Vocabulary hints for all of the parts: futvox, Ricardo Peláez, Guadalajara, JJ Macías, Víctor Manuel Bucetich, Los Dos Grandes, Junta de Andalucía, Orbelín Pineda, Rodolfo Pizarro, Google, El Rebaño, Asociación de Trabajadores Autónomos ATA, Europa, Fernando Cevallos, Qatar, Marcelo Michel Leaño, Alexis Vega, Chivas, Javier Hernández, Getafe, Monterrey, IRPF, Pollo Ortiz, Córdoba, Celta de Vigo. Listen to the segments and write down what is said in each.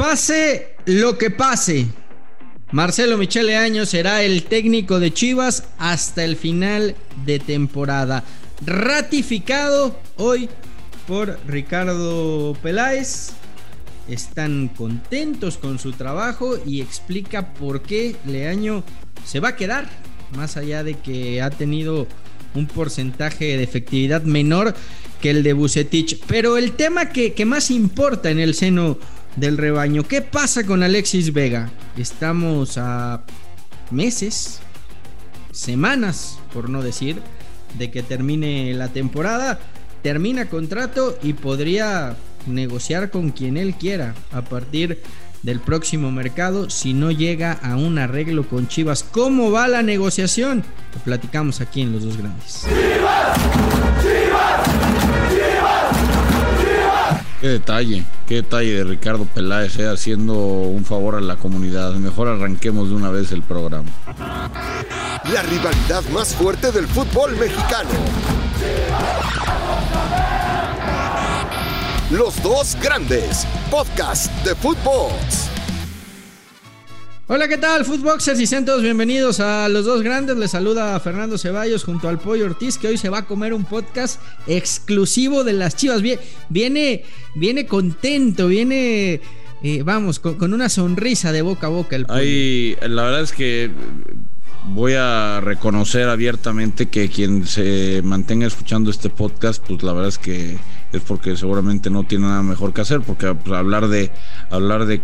Pase lo que pase, Marcelo Michel Leaño será el técnico de Chivas hasta el final de temporada. Ratificado hoy por Ricardo Peláez. Están contentos con su trabajo y explica por qué Leaño se va a quedar, más allá de que ha tenido un porcentaje de efectividad menor que el de Bucetich. Pero el tema que más importa en el seno del rebaño, ¿qué pasa con Alexis Vega? Estamos a meses, semanas, por no decir, de que termine la temporada. Termina contrato y podría negociar con quien él quiera a partir del próximo mercado si no llega a un arreglo con Chivas. ¿Cómo va la negociación? Lo platicamos aquí en Los Dos Grandes. ¡Chivas! ¡Chivas! ¡Chivas! ¡Chivas! Qué detalle de Ricardo Peláez, haciendo un favor a la comunidad. Mejor arranquemos de una vez el programa. La rivalidad más fuerte del fútbol mexicano. Los Dos Grandes, podcast de futvox. Hola, ¿qué tal, futvoxers y centros? Bienvenidos a Los Dos Grandes. Les saluda Fernando Cevallos junto al Pollo Ortiz, que hoy se va a comer un podcast exclusivo de las Chivas. Viene contento, con una sonrisa de boca a boca el Pollo. La verdad es que voy a reconocer abiertamente que quien se mantenga escuchando este podcast, pues la verdad es que es porque seguramente no tiene nada mejor que hacer, porque hablar de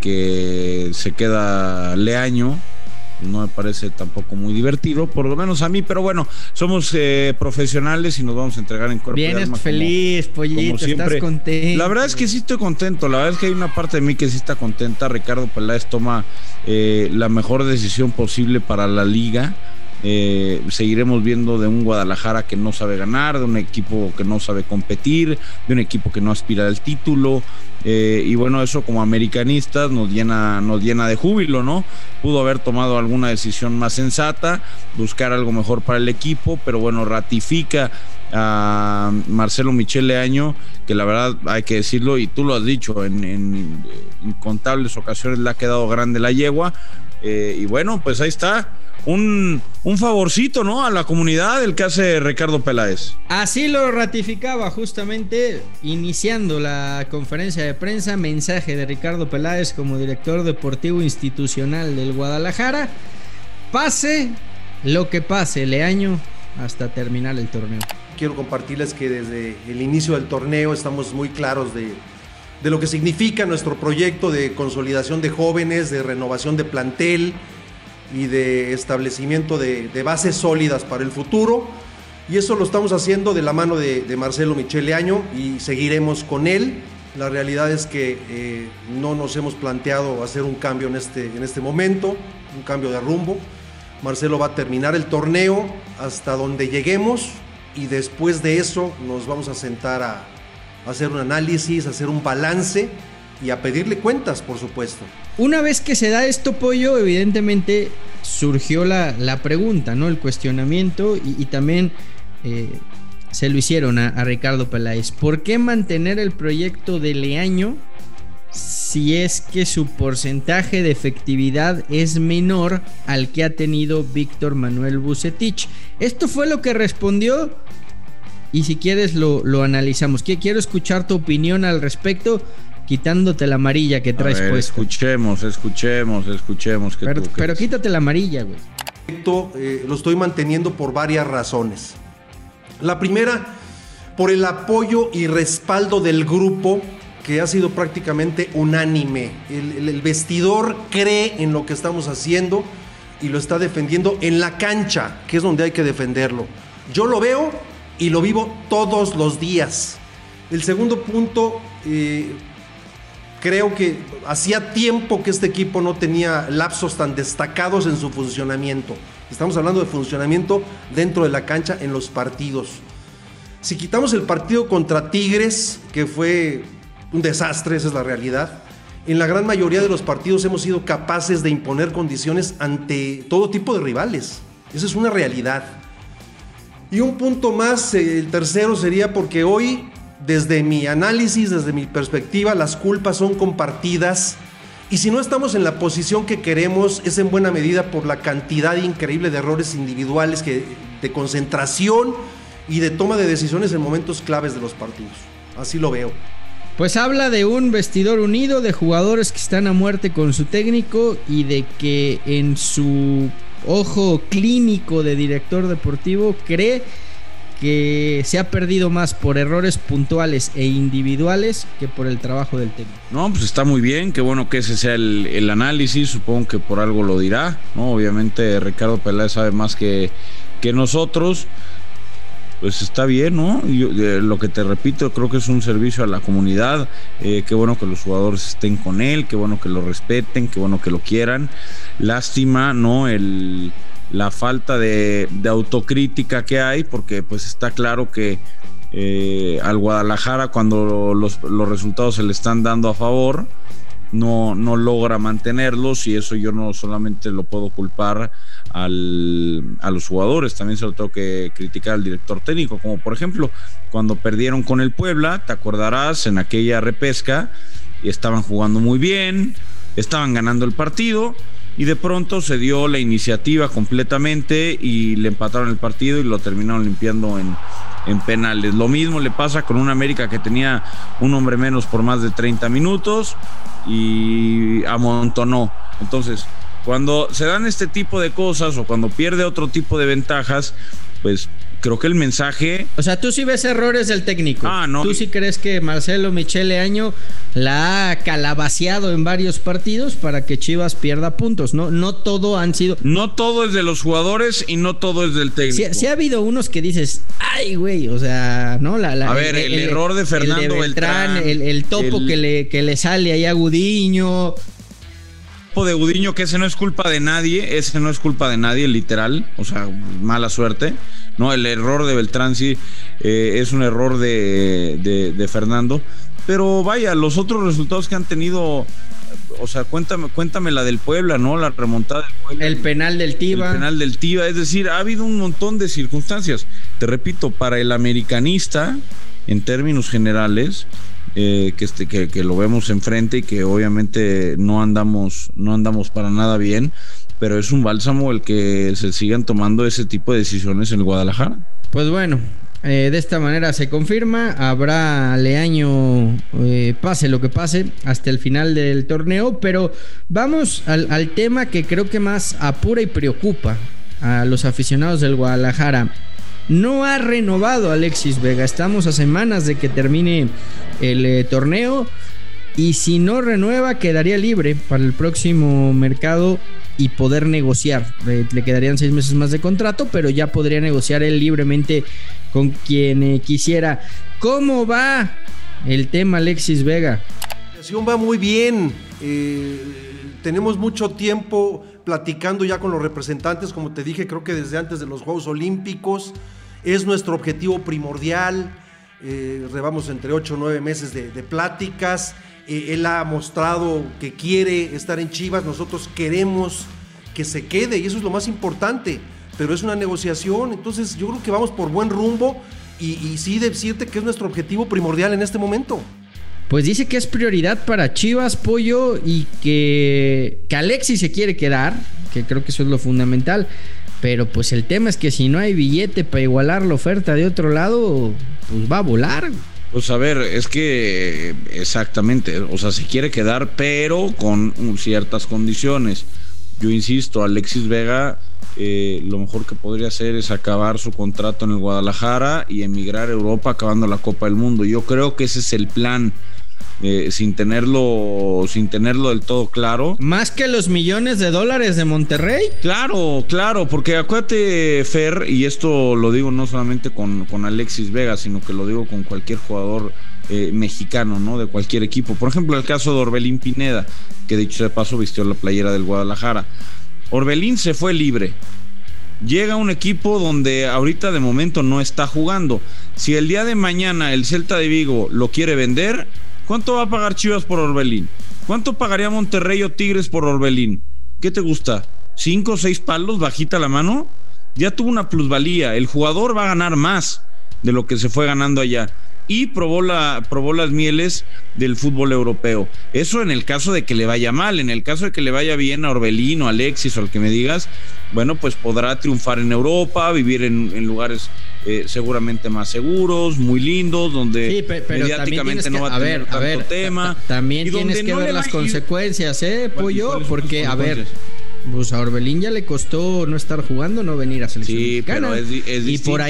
que se queda Leaño no me parece tampoco muy divertido, por lo menos a mí, pero bueno, somos profesionales y nos vamos a entregar en cuerpo y alma. Vienes feliz, Pollito, estás contento. La verdad es que sí estoy contento, la verdad es que hay una parte de mí que sí está contenta. Ricardo Peláez toma la mejor decisión posible para la liga. Seguiremos viendo de un Guadalajara que no sabe ganar, de un equipo que no sabe competir, de un equipo que no aspira al título, y bueno, eso como americanistas nos llena de júbilo, ¿no? Pudo haber tomado alguna decisión más sensata, buscar algo mejor para el equipo, pero bueno, ratifica a Marcelo Michel Leaño, que la verdad hay que decirlo, y tú lo has dicho en incontables ocasiones, le ha quedado grande la yegua, y bueno, pues ahí está un favorcito, ¿no?, a la comunidad el que hace Ricardo Peláez. Así lo ratificaba justamente iniciando la conferencia de prensa, mensaje de Ricardo Peláez como director deportivo institucional del Guadalajara. Pase lo que pase, Leaño, hasta terminar el torneo. Quiero compartirles que desde el inicio del torneo estamos muy claros de lo que significa nuestro proyecto de consolidación de jóvenes, de renovación de plantel y de establecimiento de bases sólidas para el futuro, y eso lo estamos haciendo de la mano de Marcelo Michel Leaño y seguiremos con él. La realidad es que no nos hemos planteado hacer un cambio en este momento, un cambio de rumbo. Marcelo va a terminar el torneo hasta donde lleguemos y después de eso nos vamos a sentar a hacer un análisis, a hacer un balance y a pedirle cuentas, por supuesto. Una vez que se da esto, Pollo, evidentemente surgió la pregunta, ¿no?, el cuestionamiento, y también se lo hicieron a Ricardo Peláez. ¿Por qué mantener el proyecto de Leaño si es que su porcentaje de efectividad es menor al que ha tenido Víctor Manuel Bucetich? Esto fue lo que respondió, y si quieres lo analizamos. Quiero escuchar tu opinión al respecto, quitándote la amarilla que traes puesta. Escuchemos. Pero quítate la amarilla, güey. Lo estoy manteniendo por varias razones. La primera, por el apoyo y respaldo del grupo, que ha sido prácticamente unánime. El vestidor cree en lo que estamos haciendo y lo está defendiendo en la cancha, que es donde hay que defenderlo. Yo lo veo y lo vivo todos los días. El segundo punto, creo que hacía tiempo que este equipo no tenía lapsos tan destacados en su funcionamiento. Estamos hablando de funcionamiento dentro de la cancha en los partidos. Si quitamos el partido contra Tigres, que fue un desastre, esa es la realidad, en la gran mayoría de los partidos hemos sido capaces de imponer condiciones ante todo tipo de rivales. Esa es una realidad. Y un punto más, el tercero, sería porque hoy, desde mi análisis, desde mi perspectiva, las culpas son compartidas Y si no estamos en la posición que queremos, es en buena medida por la cantidad increíble de errores individuales, de concentración y de toma de decisiones en momentos claves de los partidos. Así lo veo. Pues habla de un vestidor unido, de jugadores que están a muerte con su técnico y de que en su ojo clínico de director deportivo cree que se ha perdido más por errores puntuales e individuales que por el trabajo del técnico. No, pues está muy bien, qué bueno que ese sea el análisis, supongo que por algo lo dirá, ¿no? Obviamente Ricardo Peláez sabe más que nosotros. Pues está bien, ¿no? Yo, lo que te repito, creo que es un servicio a la comunidad, qué bueno que los jugadores estén con él, qué bueno que lo respeten, qué bueno que lo quieran. Lástima, ¿no? La falta de autocrítica que hay, porque pues está claro que al Guadalajara, cuando los resultados se le están dando a favor, no logra mantenerlos, y eso yo no solamente lo puedo culpar a los jugadores, también se lo tengo que criticar al director técnico, como por ejemplo cuando perdieron con el Puebla, te acordarás, en aquella repesca, y estaban jugando muy bien, estaban ganando el partido, y de pronto se dio la iniciativa completamente y le empataron el partido y lo terminaron limpiando en penales. Lo mismo le pasa con un América que tenía un hombre menos por más de 30 minutos y amontonó. Entonces, cuando se dan este tipo de cosas o cuando pierde otro tipo de ventajas, pues creo que el mensaje... O sea, tú sí ves errores del técnico. Ah, no. Tú sí crees que Marcelo Michel Leaño la ha calabaceado en varios partidos para que Chivas pierda puntos, ¿no? No todo han sido... No todo es de los jugadores y no todo es del técnico. Sí ha habido unos que dices, ay, güey, o sea, ¿no? A ver, el error de Fernando el de Beltrán. El topo que le sale ahí a Gudiño. De Gudiño, que ese no es culpa de nadie, literal, o sea, mala suerte, ¿no? El error de Beltrán sí es un error de Fernando, pero vaya, los otros resultados que han tenido, o sea, cuéntame la del Puebla, ¿no? La remontada del Puebla. El penal del Tiva. Es decir, ha habido un montón de circunstancias. Te repito, para el americanista, en términos generales, que lo vemos enfrente y que obviamente no andamos para nada bien, pero es un bálsamo el que se sigan tomando ese tipo de decisiones en Guadalajara. Pues bueno, de esta manera se confirma, habrá Leaño, pase lo que pase, hasta el final del torneo, pero vamos al tema que creo que más apura y preocupa a los aficionados del Guadalajara. No ha renovado Alexis Vega. Estamos a semanas de que termine el torneo, y si no renueva quedaría libre para el próximo mercado y poder negociar. Le quedarían 6 meses más de contrato, pero ya podría negociar él libremente con quien quisiera. ¿Cómo va el tema Alexis Vega? La situación va muy bien. Tenemos mucho tiempo platicando ya con los representantes, como te dije, creo que desde antes de los Juegos Olímpicos. Es nuestro objetivo primordial, llevamos entre 8 o 9 meses de pláticas, él ha mostrado que quiere estar en Chivas, nosotros queremos que se quede y eso es lo más importante, pero es una negociación, entonces yo creo que vamos por buen rumbo y sí decirte que es nuestro objetivo primordial en este momento. Pues dice que es prioridad para Chivas, Pollo, y que Alexis se quiere quedar, que creo que eso es lo fundamental, pero pues el tema es que si no hay billete para igualar la oferta de otro lado, pues va a volar. Pues a ver, es que exactamente, o sea, se quiere quedar, pero con ciertas condiciones. Yo insisto, Alexis Vega, lo mejor que podría hacer es acabar su contrato en el Guadalajara y emigrar a Europa acabando la Copa del Mundo. Yo creo que ese es el plan, sin tenerlo del todo claro. Más que los millones de dólares de Monterrey. Claro, porque acuérdate, Fer, y esto lo digo no solamente con Alexis Vega, sino que lo digo con cualquier jugador mexicano, ¿no? De cualquier equipo. Por ejemplo, el caso de Orbelín Pineda, que dicho de paso vistió la playera del Guadalajara. Orbelín se fue libre, llega a un equipo donde ahorita de momento no está jugando. Si el día de mañana el Celta de Vigo lo quiere vender, ¿cuánto va a pagar Chivas por Orbelín? ¿Cuánto pagaría Monterrey o Tigres por Orbelín? ¿Qué te gusta? ¿5 o 6 palos bajita la mano? Ya tuvo una plusvalía, el jugador va a ganar más de lo que se fue ganando allá. y probó las mieles del fútbol europeo. Eso en el caso de que le vaya mal. En el caso de que le vaya bien a Orbelín o a Alexis o al que me digas, bueno, pues podrá triunfar en Europa, vivir en lugares seguramente más seguros, muy lindos, donde sí, pero mediáticamente no va a tener tanto tema. También tienes que ver las consecuencias, Pollo, porque, a ver, pues a Orbelín ya le costó no estar jugando, no venir a selección mexicana. Pero es y distinto. por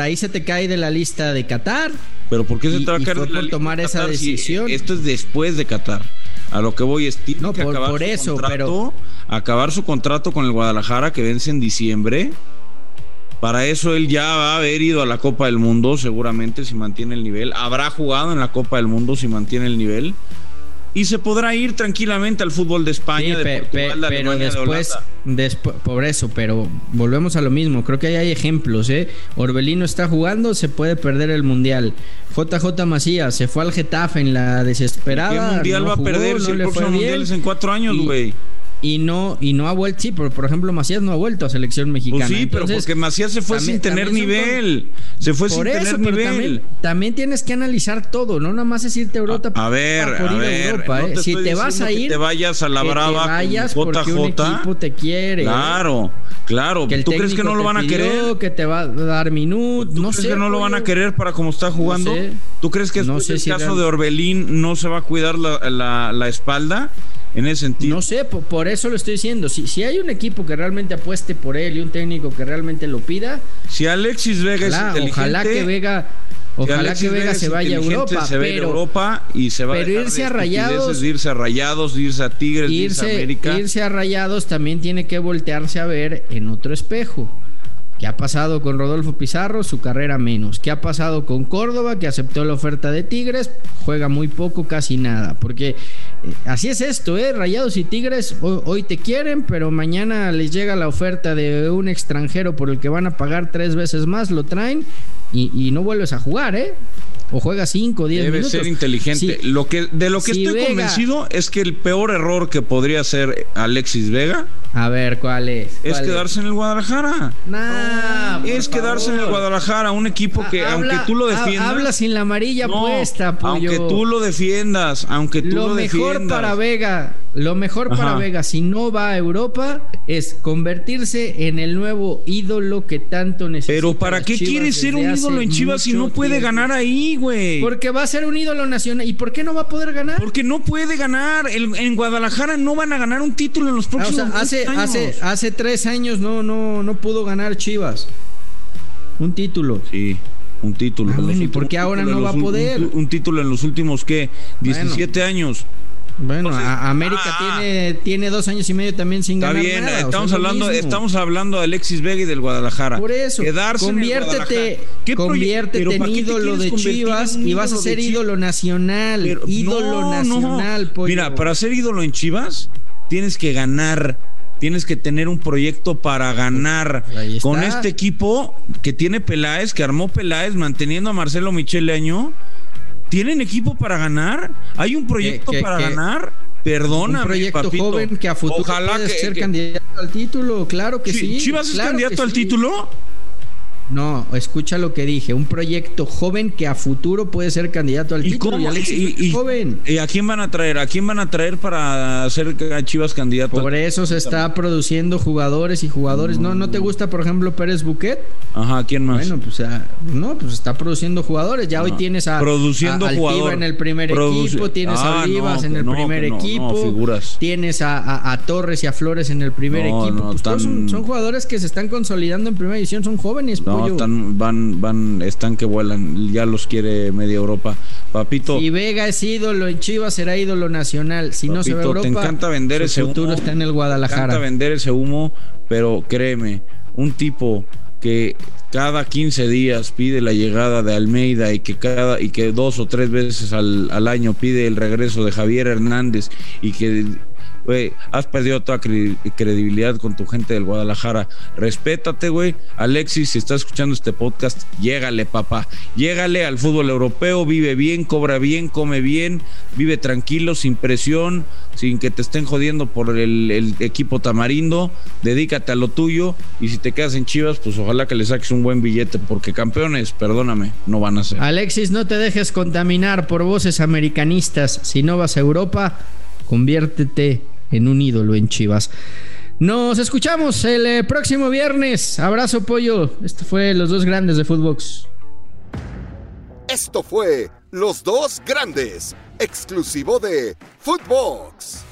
ahí se te cae de la lista de Qatar. Pero ¿por qué se te va a caer de la lista tomar de Qatar esa decisión? Si esto es después de Qatar. A lo que voy es tiene que acabar por eso, acabar su contrato con el Guadalajara, que vence en diciembre. Para eso él ya va a haber ido a la Copa del Mundo, seguramente, si mantiene el nivel. Habrá jugado en la Copa del Mundo, si mantiene el nivel. Y se podrá ir tranquilamente al fútbol de España, sí, de Portugal, de Alemania, pero después, por eso, pero volvemos a lo mismo. Creo que ahí hay ejemplos, Orbelín no está jugando, se puede perder el Mundial. JJ Macías se fue al Getafe en la desesperada. ¿Qué Mundial no va jugó, a perder si el próximo Mundial es en 4 años, güey? Y no ha vuelto, sí, pero por ejemplo Macías no ha vuelto a selección mexicana. Pues sí, entonces, pero porque Macías se fue sin tener nivel. Se fue sin tener nivel. También tienes que analizar todo, no nada más es irte a Europa. A ver, Europa, no te si te vas a ir, te vayas a la brava, te vayas con JJ, porque un equipo te quiere. Claro. ¿Tú crees que no lo van a querer? Que te va a dar minutos, no sé. ¿Tú crees que no lo van a querer para como está jugando? No sé. ¿Tú crees que no sé el si caso de Orbelín no se va a cuidar la espalda? En ese sentido. No sé, por eso lo estoy diciendo. Si hay un equipo que realmente apueste por él y un técnico que realmente lo pida. Si Alexis Vega es inteligente. Ojalá que Vega se vaya a Europa. Se va a Europa y se va a irse a Rayados. Irse a Rayados, irse a Tigres, irse a América. Irse a Rayados también tiene que voltearse a ver en otro espejo. ¿Qué ha pasado con Rodolfo Pizarro? Su carrera menos. ¿Qué ha pasado con Córdoba? Que aceptó la oferta de Tigres, juega muy poco, casi nada. Porque así es esto, Rayados y Tigres hoy te quieren, pero mañana les llega la oferta de un extranjero por el que van a pagar 3 veces más, lo traen y no vuelves a jugar, O juega 5 o 10 minutos. Debe ser inteligente. Sí, de lo que estoy convencido es que el peor error que podría hacer Alexis Vega. A ver, ¿cuál es? ¿Cuál es quedarse en el Guadalajara? Nah, es quedarse en el Guadalajara, un equipo que aunque tú lo defiendas. Habla sin la amarilla puesta, Pollo. Aunque tú lo defiendas. Lo mejor para Vega, si no va a Europa, es convertirse en el nuevo ídolo que tanto necesita. Pero ¿para qué quiere ser un ídolo en Chivas si no puede ganar ahí, güey? Porque va a ser un ídolo nacional. ¿Y por qué no va a poder ganar? Porque no puede ganar. En Guadalajara no van a ganar un título en los próximos años. Hace 3 años no pudo ganar Chivas un título. Sí. Un título. Bueno, ¿y por qué ahora no va a poder? Un título en los últimos, ¿qué? 17 años. Bueno, entonces, América tiene 2 años y medio también sin ganar nada. Está bien, estamos hablando de Alexis Vega y del Guadalajara. Por eso, conviértete en ídolo de Chivas y vas a ser ídolo nacional. Pollo. Mira, para ser ídolo en Chivas tienes que ganar. Tienes que tener un proyecto para ganar con este equipo que tiene Peláez, que armó Peláez manteniendo a Marcelo Michel Leaño. ¿Tienen equipo para ganar? ¿Hay un proyecto para ganar? Perdóname, un proyecto papito. Joven que a futuro puede ser candidato al título, claro que sí. ¿Chivas es candidato al título? No, escucha lo que dije. Un proyecto joven que a futuro puede ser candidato al título. ¿Y a quién van a traer? ¿A quién van a traer para hacer a Chivas candidato? Por eso se está produciendo jugadores y jugadores. ¿No te gusta, por ejemplo, Pérez Buquet? Ajá, ¿quién más? Bueno, pues está produciendo jugadores. Ya hoy tienes a Altiva en el primer equipo, tienes a Olivas en el primer equipo, tienes a Torres y a Flores en el primer equipo. Pues son jugadores que se están consolidando en primera división, son jóvenes. No, están que vuelan. Ya los quiere media Europa, papito. Si Vega es ídolo en Chivas, será ídolo nacional. Si papito, no se va a Europa, te encanta vender ese humo. El futuro está en el Guadalajara. Te encanta vender ese humo, pero créeme, un tipo que cada 15 días pide la llegada de Almeida y que 2 o 3 veces al año pide el regreso de Javier Hernández y que güey, has perdido toda credibilidad con tu gente del Guadalajara. Respétate, güey. Alexis, si estás escuchando este podcast, llégale, papá. Llégale al fútbol europeo, vive bien, cobra bien, come bien, vive tranquilo, sin presión, sin que te estén jodiendo por el equipo tamarindo. Dedícate a lo tuyo y si te quedas en Chivas, pues ojalá que le saques un buen billete, porque campeones, perdóname, no van a ser. Alexis, no te dejes contaminar por voces americanistas. Si no vas a Europa, conviértete en un ídolo en Chivas. Nos escuchamos el próximo viernes. Abrazo, Pollo. Esto fue Los Dos Grandes de futvox. Esto fue Los Dos Grandes, exclusivo de futvox.